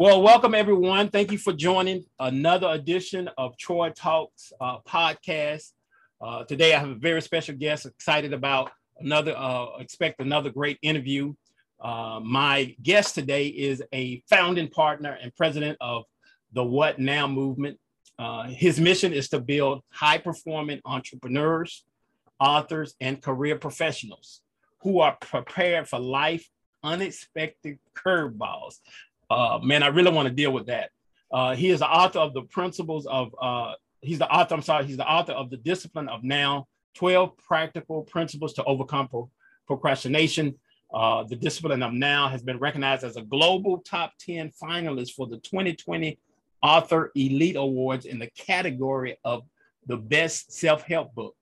Well, welcome everyone. Thank you for joining another edition of Troy Talks podcast. Today, I have a very special guest. Excited about another. Expect another great interview. My guest today is a founding partner and president of the What Now movement. His mission is to build high-performing entrepreneurs, authors, and career professionals who are prepared for life's unexpected curveballs. Man, I really want to deal with that. He is the author of the principles of, he's the author of The Discipline of Now, 12 Practical Principles to Overcome Procrastination. The Discipline of Now has been recognized as a global top 10 finalist for the 2020 Author Elite Awards in the category of the best self-help book.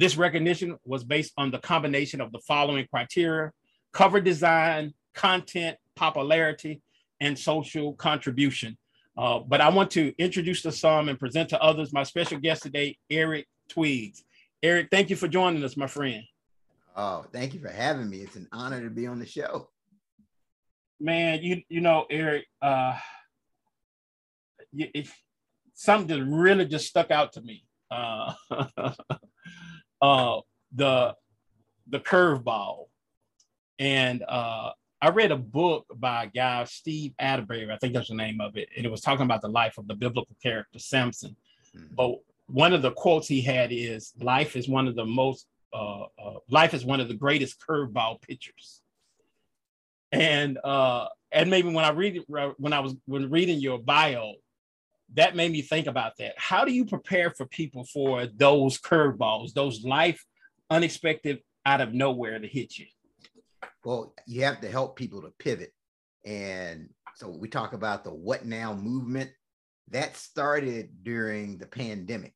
This recognition was based on the combination of the following criteria: cover design, content, popularity, and social contribution. But I want to introduce to some and present to others my special guest today, Eric Tweeds. Eric, thank you for joining us, my friend. Oh, thank you for having me. It's an honor to be on the show. Man, you know, Eric, something that really just stuck out to me. The curveball. And I read a book by a guy, Steve Atterbury, I think that's the name of it. And it was talking about the life of the biblical character, Samson. Mm-hmm. But one of the quotes he had is, life is one of the greatest curveball pitchers. And maybe when I read, when reading your bio, that made me think about that. How do you prepare for people for those curveballs, those life unexpected out of nowhere to hit you? Well, you have to help people to pivot. And so we talk about the What Now movement that started during the pandemic.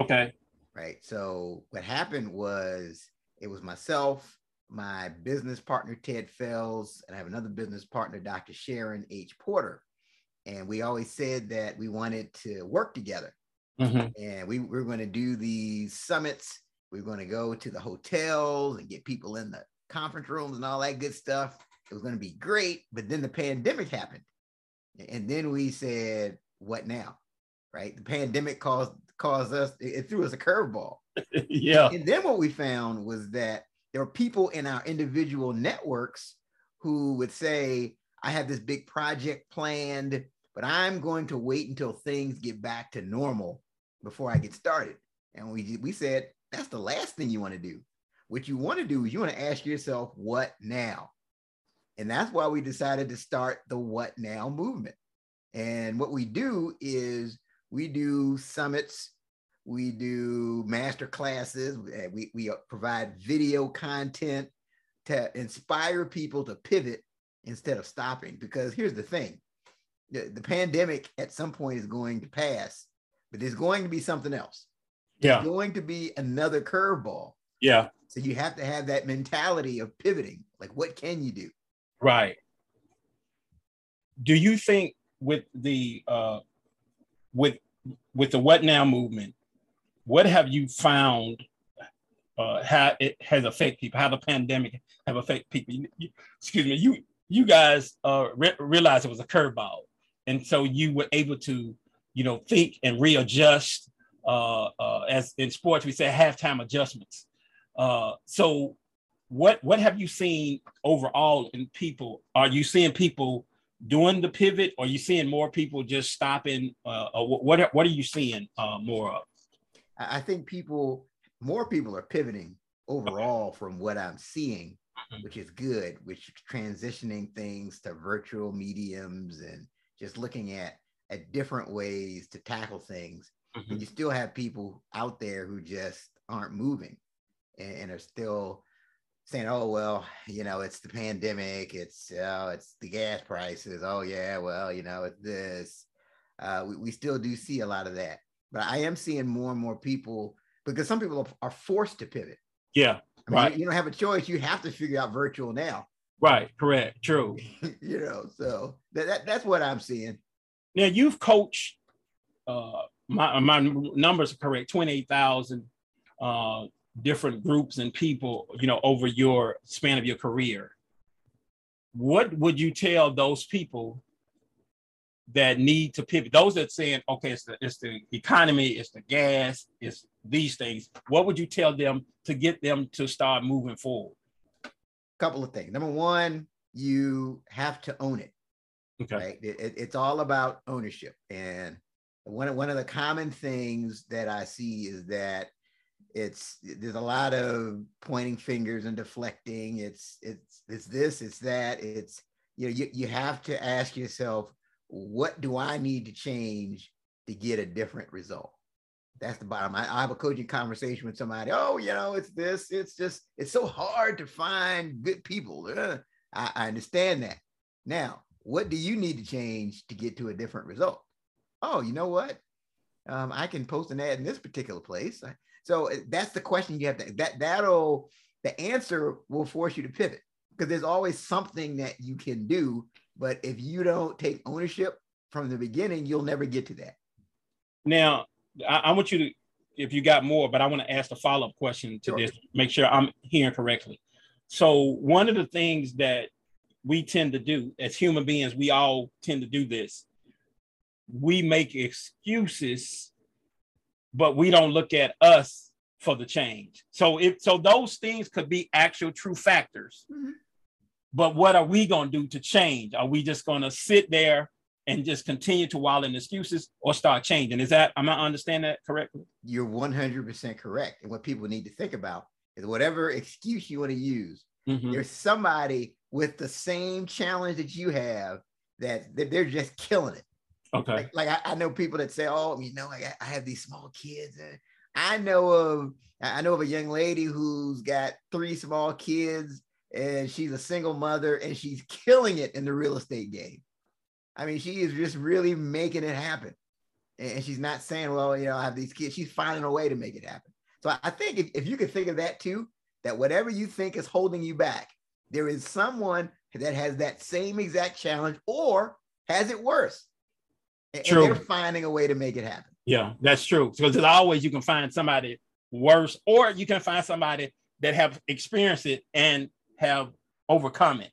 Okay. Right. So what happened was it was myself, my business partner, Ted Fells, and I have another business partner, Dr. Sharon H. Porter. And we always said that we wanted to work together. Mm-hmm. And we were going to do these summits. We were going to go to the hotels and get people in the conference rooms and all that good stuff. It was going to be great, but then the pandemic happened. And then we said, what now? Right? The pandemic caused us, it threw us a curveball. Yeah. And then what we found was that there were people in our individual networks who would say, I have this big project planned, but I'm going to wait until things get back to normal before I get started. And we said, that's the last thing you want to do. What you want to do is you want to ask yourself, what now? And that's why we decided to start the What Now movement. And what we do is we do summits, we do master classes, we provide video content to inspire people to pivot instead of stopping. Because here's the thing, the pandemic at some point is going to pass, but there's going to be something else. Yeah. There's going to be another curveball. Yeah. So you have to have that mentality of pivoting. Like, what can you do? Right. Do you think with the What Now movement, what have you found how it has affected people? How the pandemic have affected people? Excuse me. You guys realized it was a curveball, and so you were able to, you know, think and readjust. As in sports, we say halftime adjustments. So what have you seen overall in people? Are you seeing people doing the pivot? Or are you seeing more people just stopping? What are you seeing more of? I think more people are pivoting overall from what I'm seeing, which is good, which transitioning things to virtual mediums and just looking at different ways to tackle things. Mm-hmm. And you still have people out there who just aren't moving and are still saying, oh, well, you know, it's the pandemic, it's the gas prices, oh, yeah, well, you know, it's this. We still do see a lot of that. But I am seeing more and more people, because some people are forced to pivot. Yeah, I mean, right. You don't have a choice. You have to figure out virtual now. Right, correct, true. You know, so that's what I'm seeing. Now, you've coached, my numbers are correct, 28,000 different groups and people, you know, over your span of your career. What would you tell those people that need to pivot, those that saying, okay, it's the economy, it's the gas, it's these things, what would you tell them to get them to start moving forward? A couple of things. Number one, you have to own it. Okay. Right? It's all about ownership. And one of the common things that I see is that there's a lot of pointing fingers and deflecting. It's this, it's that, it's, you know, you have to ask yourself, what do I need to change to get a different result? That's the bottom. I have a coaching conversation with somebody. Oh, you know, it's this. It's just, it's so hard to find good people. I understand that. Now, what do you need to change to get to a different result? Oh, you know what? I can post an ad in this particular place. So that's the question you have to, the answer will force you to pivot, because there's always something that you can do. But if you don't take ownership from the beginning, you'll never get to that. Now, I want you to, if you got more, but I want to ask the follow-up question to this, make sure I'm hearing correctly. So one of the things that we tend to do as human beings, we all tend to do this. We make excuses, but we don't look at us for the change. So those things could be actual true factors. Mm-hmm. But what are we going to do to change? Are we just going to sit there and just continue to wallow in excuses, or start changing? Am I understanding that correctly? You're 100% correct. And what people need to think about is whatever excuse you want to use, mm-hmm. there's somebody with the same challenge that you have that they're just killing it. Okay. Like I know people that say, oh, you know, I have these small kids. I know of a young lady who's got 3 small kids, and she's a single mother, and she's killing it in the real estate game. I mean, she is just really making it happen. And she's not saying, well, you know, I have these kids. She's finding a way to make it happen. So I think if you could think of that too, that whatever you think is holding you back, there is someone that has that same exact challenge or has it worse. True. And they're finding a way to make it happen. Yeah, that's true. Because always you can find somebody worse, or you can find somebody that have experienced it and have overcome it.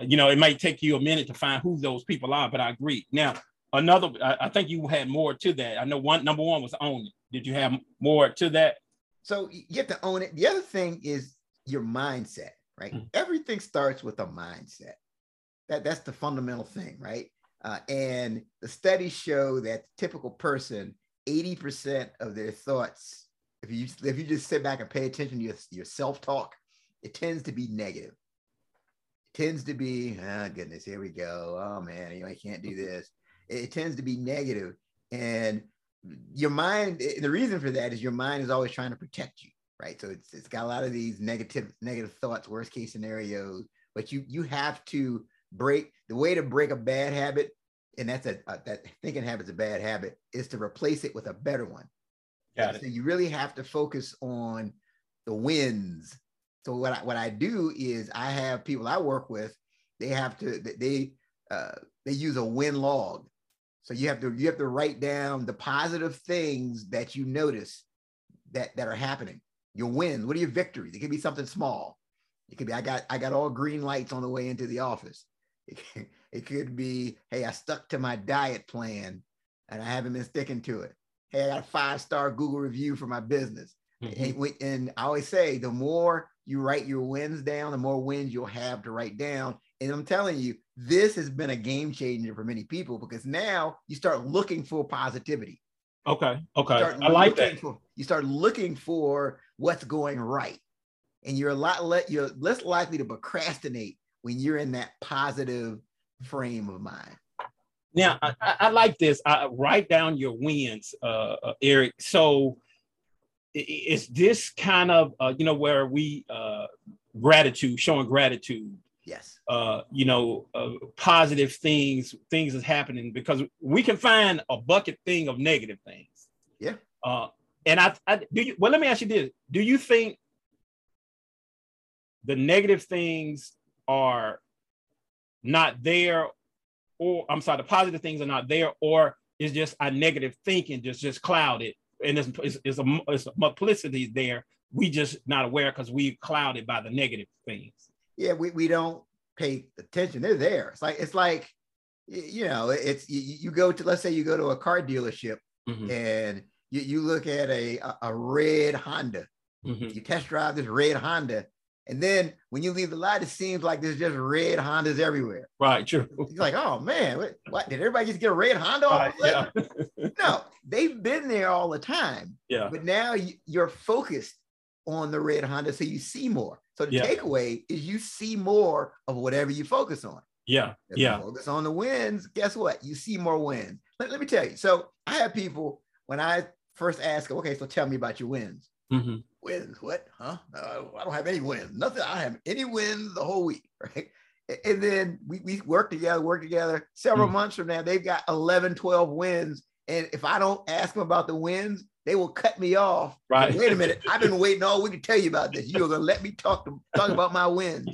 You know, it might take you a minute to find who those people are, but I agree. Now, I think you had more to that. I know number one was own it. Did you have more to that? So you have to own it. The other thing is your mindset, right? Mm-hmm. Everything starts with a mindset. That's the fundamental thing, right? And the studies show that the typical person, 80% of their thoughts, if you just sit back and pay attention to your self-talk, it tends to be negative. It tends to be, oh goodness, here we go. Oh man, you know, I can't do this. It tends to be negative. And your mind, the reason for that is your mind is always trying to protect you, right? So it's got a lot of these negative thoughts, worst case scenarios, but you have to break, the way to break a bad habit, and that's that thinking habit's a bad habit, is to replace it with a better one. Got it. So you really have to focus on the wins. So what I do is I have people I work with, they use a win log. So you have to write down the positive things that you notice that are happening. Your wins, what are your victories? It could be something small. It could be, I got all green lights on the way into the office. It could be, hey, I stuck to my diet plan and I haven't been sticking to it. Hey, I got a 5-star Google review for my business. Mm-hmm. And I always say, the more you write your wins down, the more wins you'll have to write down. And I'm telling you, this has been a game changer for many people, because now you start looking for positivity. Okay. I like that. You start looking for what's going right. And you're less likely to procrastinate when you're in that positive frame of mind. Now, I like this. I write down your wins, Eric. So is this kind of, you know, where we showing gratitude? Yes. You know, positive things is happening, because we can find a bucket thing of negative things. Yeah. Well, let me ask you this. Do you think the negative things are not there, or I'm sorry, the positive things are not there, or is just our negative thinking just clouded? And it's a multiplicity there. We just not aware because we're clouded by the negative things. Yeah, we don't pay attention. They're there. It's like you know, it's, you go to, let's say you go to a car dealership mm-hmm. and you look at a red Honda, mm-hmm. you test drive this red Honda. And then when you leave the lot, it seems like there's just red Hondas everywhere. Right, true. It's like, oh man, what, did everybody just get a red Honda? Right, yeah. No, they've been there all the time. Yeah. But now you're focused on the red Honda, so you see more. So the takeaway is you see more of whatever you focus on. Yeah, if you focus on the wins, guess what? You see more wins. Let me tell you. So I have people, when I first ask, okay, so tell me about your wins. Mm-hmm. Wins, what? Huh? I don't have any wins. Nothing. I have any wins the whole week, right? And then we work together. Several months from now, they've got 11, 12 wins. And if I don't ask them about the wins, they will cut me off. Right. Like, wait a minute. I've been waiting all week to tell you about this. You're going to let me talk about my wins.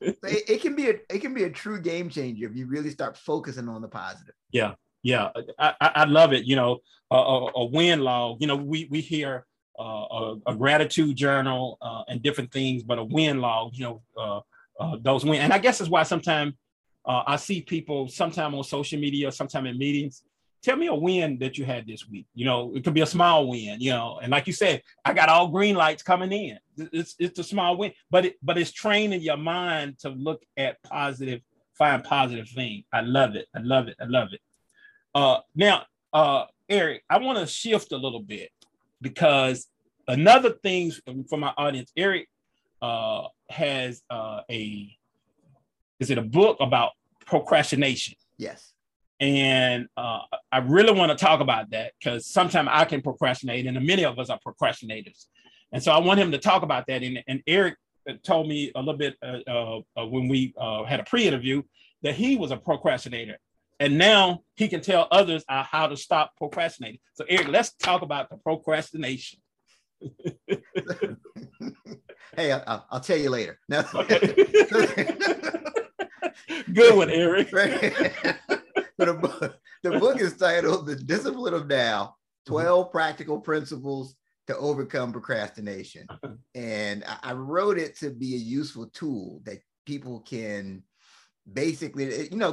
It can be a true game changer if you really start focusing on the positive. Yeah. Yeah. I love it. You know, a win log, you know, we hear a gratitude journal and different things, but a win log, you know, those wins. And I guess that's why sometimes I see people sometime on social media, sometime in meetings, tell me a win that you had this week. You know, it could be a small win, you know, and like you said, I got all green lights coming in. It's a small win, but it's training your mind to look at positive, find positive things. I love it. Now, Eric, I want to shift a little bit because another thing for my audience, Eric has a book about procrastination? Yes. And I really want to talk about that because sometimes I can procrastinate and many of us are procrastinators. And so I want him to talk about that. And Eric told me a little bit when we had a pre-interview that he was a procrastinator. And now he can tell others how to stop procrastinating. So Eric, let's talk about the procrastination. Hey, I'll tell you later. No. Okay. Good one, Eric. The book is titled The Discipline of Now, 12 mm-hmm. Practical Principles to Overcome Procrastination. And I wrote it to be a useful tool that people can basically, you know,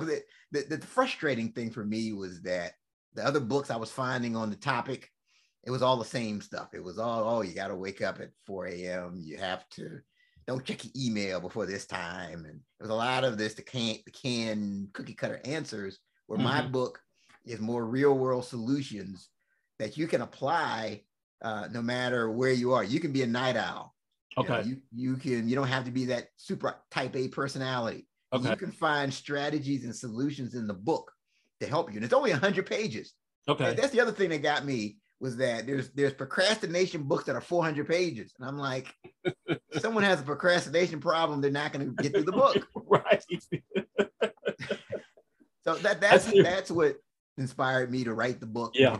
the frustrating thing for me was that the other books I was finding on the topic, it was all the same stuff. It was all, oh, you got to wake up at 4 a.m. You have to, don't check your email before this time. And it was a lot of this, the cookie cutter answers, where mm-hmm. my book is more real world solutions that you can apply no matter where you are. You can be a night owl. Okay. You know, you don't have to be that super type A personality. Okay. You can find strategies and solutions in the book to help you. And it's only 100 pages. Okay. And that's the other thing that got me was that there's procrastination books that are 400 pages. And I'm like, if someone has a procrastination problem, they're not going to get through the book. Right. So that's what inspired me to write the book. Yeah.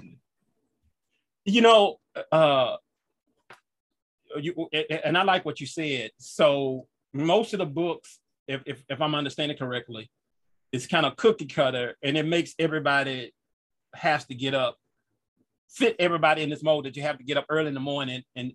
You know, and I like what you said. So most of the books, if I'm understanding correctly, it's kind of cookie cutter, and it makes everybody has to get up, fit everybody in this mode that you have to get up early in the morning and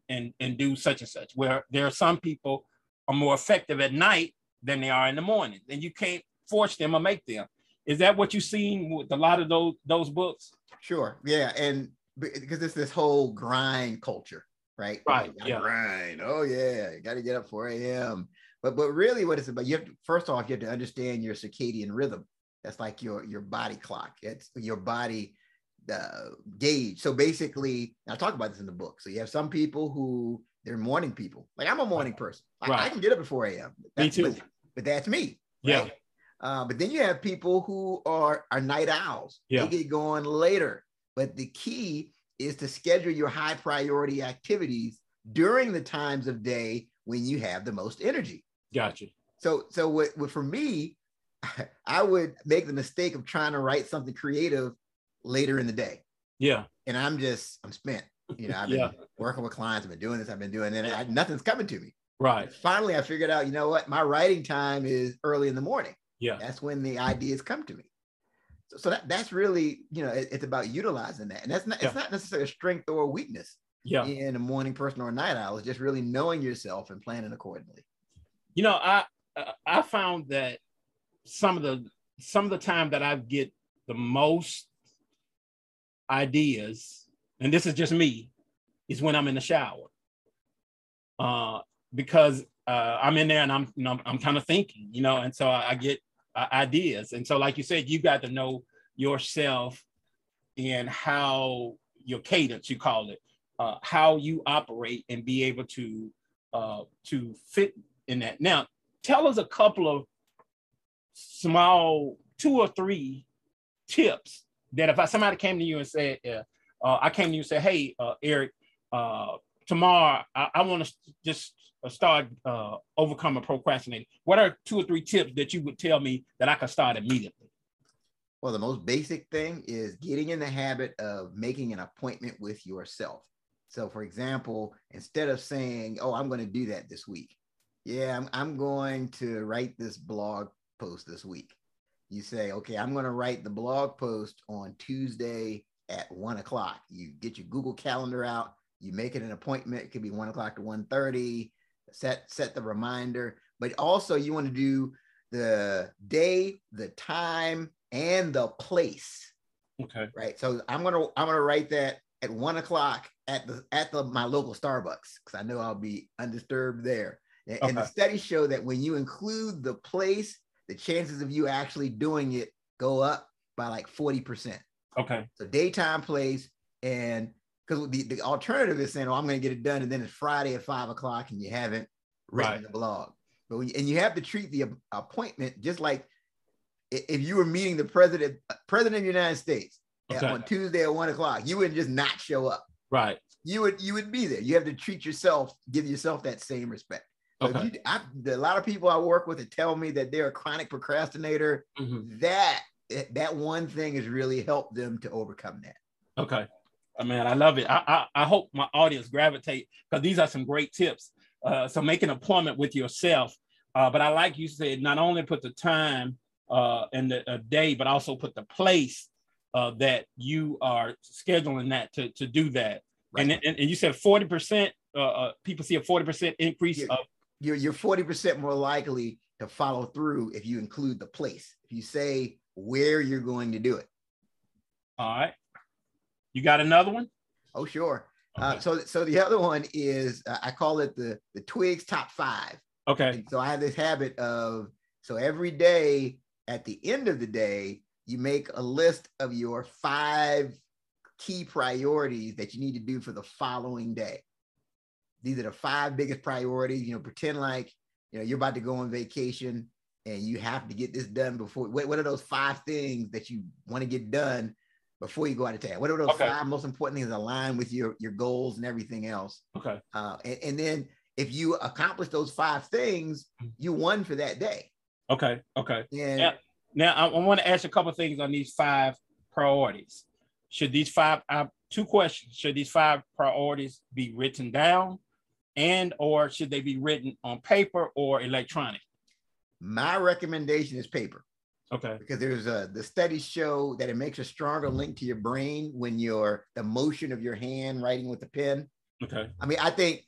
do such and such. Where there are some people are more effective at night than they are in the morning, and you can't force them or make them. Is that what you've seen with a lot of those books? Sure. Yeah. And because it's this whole grind culture, right? Right. You yeah. Grind. Oh yeah. You got to get up 4 a.m. But really what it's about, you have to, first off, you have to understand your circadian rhythm. That's like your body clock. It's your body gauge. So basically, I talk about this in the book. So you have some people who they're morning people. Like I'm a morning person. Right. I can get up at 4 a.m. Me too. But that's me. Right? Yeah. But then you have people who are night owls. Yeah. They get going later. But the key is to schedule your high priority activities during the times of day when you have the most energy. Gotcha. So what for me, I would make the mistake of trying to write something creative later in the day. Yeah. And I'm spent. You know, I've been working with clients. I've been doing this. And nothing's coming to me. Right. And finally, I figured out, you know what? My writing time is early in the morning. Yeah, that's when the ideas come to me. So that's really, you know, it's about utilizing that, and that's not it's not necessarily a strength or a weakness. Yeah, in a morning person or a night owl, it's just really knowing yourself and planning accordingly. You know, I found that some of the some of the time that I get the most ideas, and this is just me, is when I'm in the shower. Because I'm in there and I'm kind of thinking, you know, and so I get ideas. And so, like you said, you got to know yourself and how your cadence, you call it, how you operate, and be able to fit in that. Now, tell us a couple of small 2 or 3 tips that if somebody came to you and said, I came to you and said, hey, Eric, tomorrow I want to just start overcoming procrastinating. What are 2 or 3 tips that you would tell me that I could start immediately? Well, the most basic thing is getting in the habit of making an appointment with yourself. So for example, instead of saying, oh, I'm going to do that this week. Yeah, I'm going to write this blog post this week. You say, okay, I'm going to write the blog post on Tuesday at 1 o'clock. You get your Google Calendar out, you make it an appointment. It could be 1 o'clock to 1:30, set the reminder, but also you want to do the day, the time, and the place. Okay. Right. So I'm going to write that at 1 o'clock at my local Starbucks, because I know I'll be undisturbed there. And, okay. And the studies show that when you include the place, the chances of you actually doing it go up by like 40%. Okay. So daytime, place, and because the alternative is saying, oh, I'm going to get it done, and then it's Friday at 5 o'clock and you haven't written the blog. But and you have to treat the appointment just like if you were meeting the president of the United States on Tuesday at 1 o'clock, you wouldn't just not show up. Right. You would be there. You have to treat yourself, give yourself that same respect. Okay. So a lot of people I work with that tell me that they're a chronic procrastinator. Mm-hmm. That one thing has really helped them to overcome that. Okay. Oh, man, I love it. I hope my audience gravitate, because these are some great tips. So make an appointment with yourself. But I like you said, not only put the time and the day, but also put the place that you are scheduling that to do that. Right. And you said 40%, people see a 40% increase. You're 40% more likely to follow through if you include the place, if you say where you're going to do it. All right. You got another one? Oh, sure. Okay. So the other one is, I call it the Twigs Top 5. Okay. And so I have this habit of, so every day at the end of the day, you make a list of your 5 key priorities that you need to do for the following day. These are the 5 biggest priorities. You know, pretend like, you know, you're about to go on vacation and you have to get this done before. What are those 5 things that you want to get done before you go out of town? What are those 5 most important things that align with your goals and everything else? Okay. And then if you accomplish those 5 things, you won for that day. Okay. Okay. And now I want to ask a couple of things on these 5 priorities. Should these 5, I have 2 questions. Should these 5 priorities be written down, and or should they be written on paper or electronic? My recommendation is paper. Okay. Because there's the studies show that it makes a stronger link to your brain when the motion of your hand writing with the pen. Okay. I mean, I think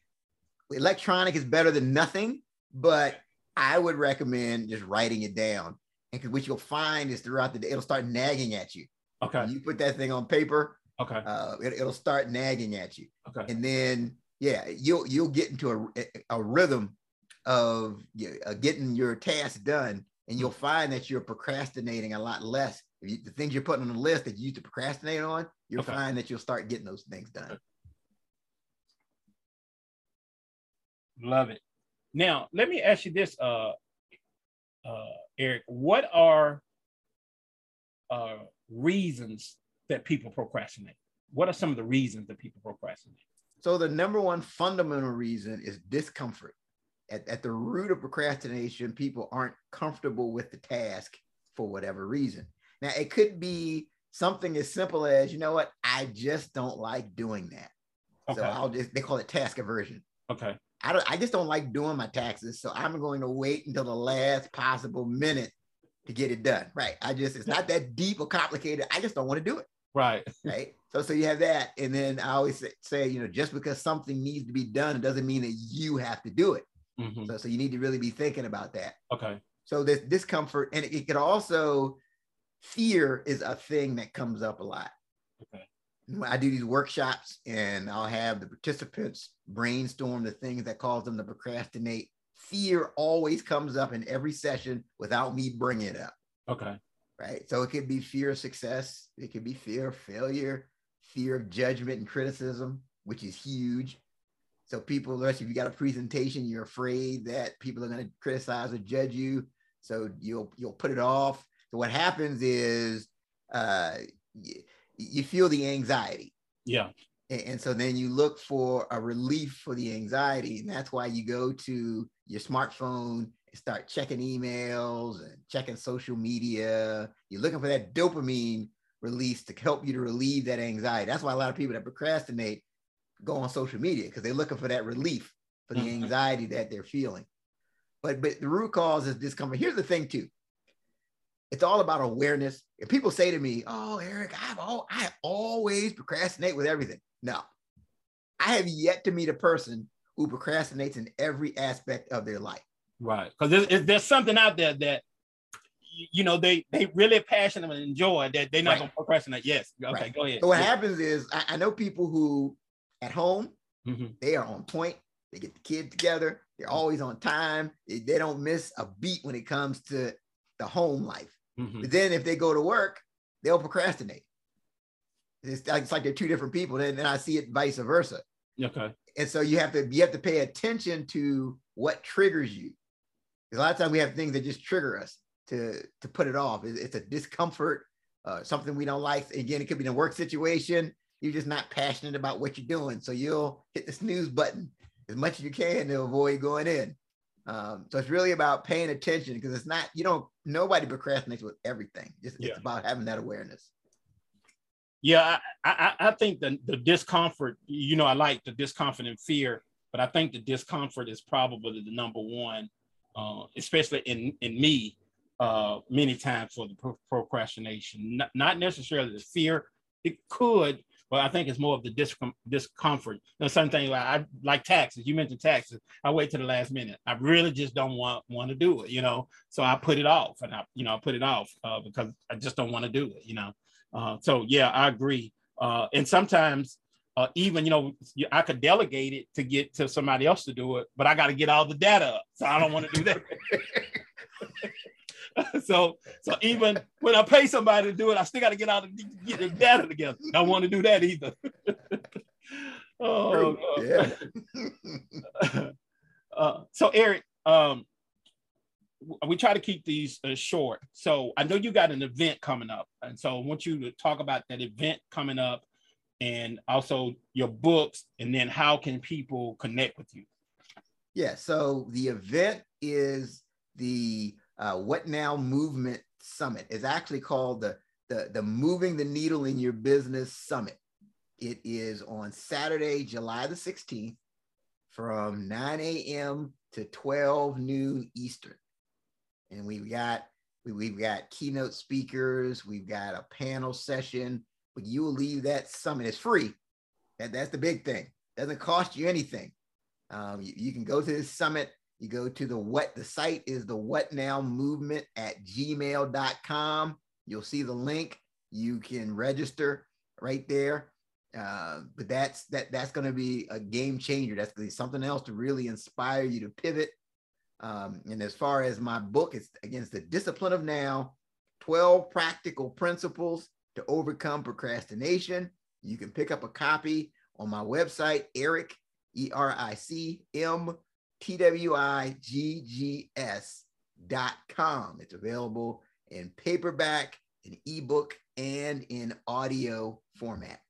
electronic is better than nothing, but I would recommend just writing it down. And what you'll find is throughout the day, it'll start nagging at you. Okay. You put that thing on paper. Okay. It'll start nagging at you. Okay. And then, yeah, you'll get into a rhythm of getting your tasks done. And you'll find that you're procrastinating a lot less. The things you're putting on the list that you used to procrastinate on, you'll find that you'll start getting those things done. Love it. Now, let me ask you this, Eric. What are reasons that people procrastinate? What are some of the reasons that people procrastinate? So the number one fundamental reason is discomfort. At the root of procrastination, people aren't comfortable with the task for whatever reason. Now, it could be something as simple as, you know what, I just don't like doing that. Okay. So they call it task aversion. Okay. I just don't like doing my taxes. So I'm going to wait until the last possible minute to get it done. Right. It's not that deep or complicated. I just don't want to do it. Right. Right. So you have that. And then I always say, you know, just because something needs to be done, it doesn't mean that you have to do it. Mm-hmm. So you need to really be thinking about that. Okay. So there's discomfort, and it could also, fear is a thing that comes up a lot. Okay. I do these workshops and I'll have the participants brainstorm the things that cause them to procrastinate. Fear always comes up in every session without me bringing it up. Okay. Right. So it could be fear of success. It could be fear of failure, fear of judgment and criticism, which is huge. So people, if you got a presentation, you're afraid that people are going to criticize or judge you. So you'll put it off. So what happens is you feel the anxiety. Yeah. And so then you look for a relief for the anxiety. And that's why you go to your smartphone and start checking emails and checking social media. You're looking for that dopamine release to help you to relieve that anxiety. That's why a lot of people that procrastinate go on social media, because they're looking for that relief for the anxiety that they're feeling. But the root cause is discomfort. Here's the thing too. It's all about awareness. If people say to me, oh, Eric, I always procrastinate with everything. No, I have yet to meet a person who procrastinates in every aspect of their life. Right. Because there's something out there that, you know, they really passionate and enjoy that they're not going to procrastinate. Yes. Okay, right. Go ahead. So what happens is I know people who at home, they are on point. They get the kids together. They're always on time. They don't miss a beat when it comes to the home life. But then if they go to work, they'll procrastinate. It's like they're two different people. Then I see it vice versa. Okay. And so you have to pay attention to what triggers you. Because a lot of times we have things that just trigger us to put it off. It's a discomfort, something we don't like. Again, it could be in a work situation. You're just not passionate about what you're doing. So you'll hit the snooze button as much as you can to avoid going in. So it's really about paying attention, because it's not, nobody procrastinates with everything. It's about having that awareness. Yeah. I think the discomfort, I like the discomfort and fear, but I think the discomfort is probably the number one, especially in me, many times for the procrastination, not necessarily the fear. It could, but I think it's more of the discomfort. You know, something like I like taxes. You mentioned taxes. I wait to the last minute. I really just don't want to do it, So I put it off, and I put it off because I just don't want to do it, So yeah, I agree. And sometimes even I could delegate it to get to somebody else to do it, but I got to get all the data up, so I don't want to do that. So even when I pay somebody to do it, I still got to get the data together. Don't want to do that either. Oh, yeah. So Eric, we try to keep these short. So I know you got an event coming up, and so I want you to talk about that event coming up, and also your books, and then how can people connect with you? Yeah. So the event is the What Now Movement Summit. Is actually called the Moving the Needle in Your Business Summit. It is on Saturday, July the 16th from 9 a.m. to 12 noon Eastern. And we've got keynote speakers, we've got a panel session, but you will leave that summit. It's free. That's the big thing. Doesn't cost you anything. You can go to this summit. You go to the site is the What Now Movement at gmail.com. You'll see the link. You can register right there. But that's going to be a game changer. That's going to be something else to really inspire you to pivot. And as far as my book, it's against The Discipline of Now, 12 Practical Principles to Overcome Procrastination. You can pick up a copy on my website, Eric, ERICMTWIGGS.com. It's available in paperback, in ebook, and in audio format.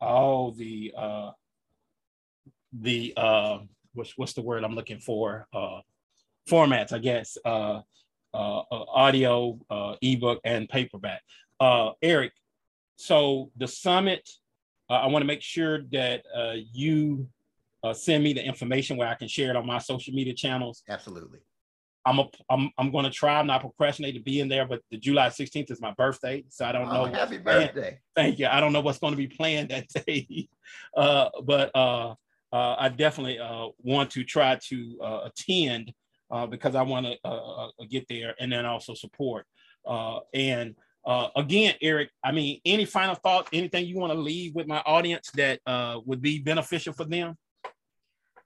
Oh, the what's the word I'm looking for? Formats, I guess. Audio, ebook, and paperback. Eric, so the summit. I want to make sure that you. Send me the information where I can share it on my social media channels. Absolutely. I'm going to try not procrastinate to be in there, but the July 16th is my birthday, so I don't know. Happy birthday! Thank you. I don't know what's going to be planned that day, but I definitely want to try to attend because I want to get there, and then also support. Again, Eric, I mean, any final thoughts, anything you want to leave with my audience that would be beneficial for them?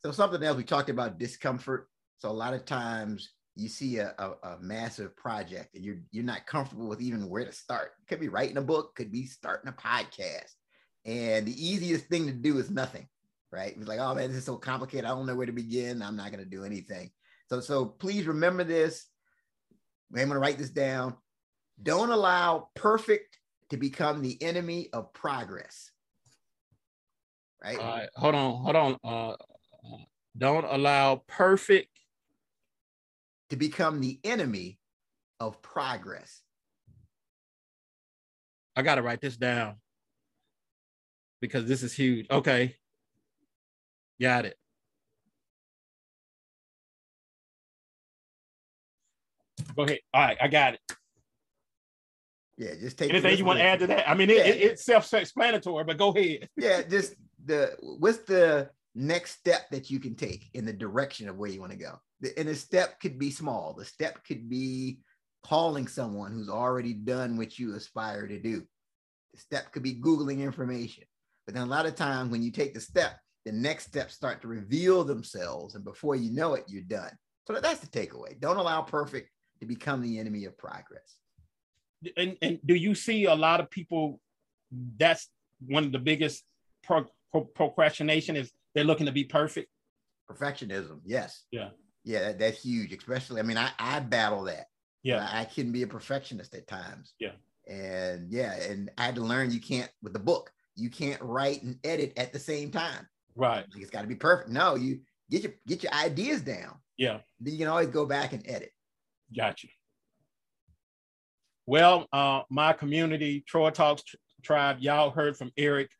So something else, we talked about discomfort. So a lot of times you see a massive project and you're not comfortable with even where to start. Could be writing a book, could be starting a podcast. And the easiest thing to do is nothing, right? It's like, oh man, this is so complicated. I don't know where to begin. I'm not going to do anything. So please remember this. I'm going to write this down. Don't allow perfect to become the enemy of progress. Right? Hold on. Don't allow perfect to become the enemy of progress. I got to write this down because this is huge. Okay. Got it. Go ahead. All right. I got it. Yeah, just take anything you want to add to that. I mean, it's self-explanatory, but go ahead. Yeah, just what's the next step that you can take in the direction of where you want to go? And the step could be small. The step could be calling someone who's already done what you aspire to do. The step could be Googling information. But then a lot of times when you take the step, the next steps start to reveal themselves. And before you know it, you're done. So that's the takeaway. Don't allow perfect to become the enemy of progress. And do you see a lot of people, that's one of the biggest procrastination is they're looking to be perfect? Perfectionism, yes. Yeah. Yeah, that's huge, especially, I mean, I battle that. Yeah. I can be a perfectionist at times. Yeah. And yeah, and I had to learn you can't, with the book, you can't write and edit at the same time. Right. Like, it's got to be perfect. No, you get your ideas down. Yeah. Then you can always go back and edit. Gotcha. Well, my community, Troy Talks Tribe, y'all heard from Eric.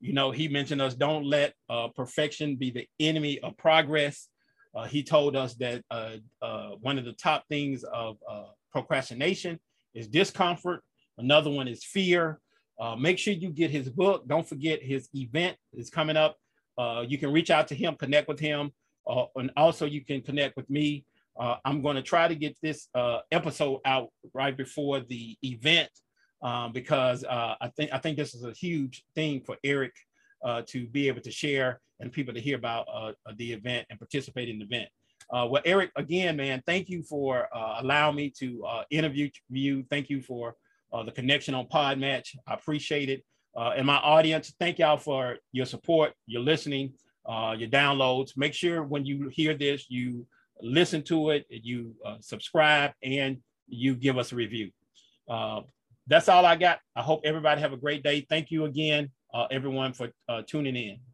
You know, he mentioned us, don't let perfection be the enemy of progress. He told us that one of the top things of procrastination is discomfort. Another one is fear. Make sure you get his book. Don't forget his event is coming up. You can reach out to him, connect with him, and also you can connect with me. I'm going to try to get this episode out right before the event because I think this is a huge thing for Eric to be able to share and people to hear about the event and participate in the event. Well, Eric, again, man, thank you for allowing me to interview you. Thank you for the connection on Podmatch. I appreciate it. And my audience, thank y'all for your support, your listening, your downloads. Make sure when you hear this, you listen to it, you subscribe, and you give us a review. That's all I got. I hope everybody have a great day. Thank you again, everyone, for tuning in.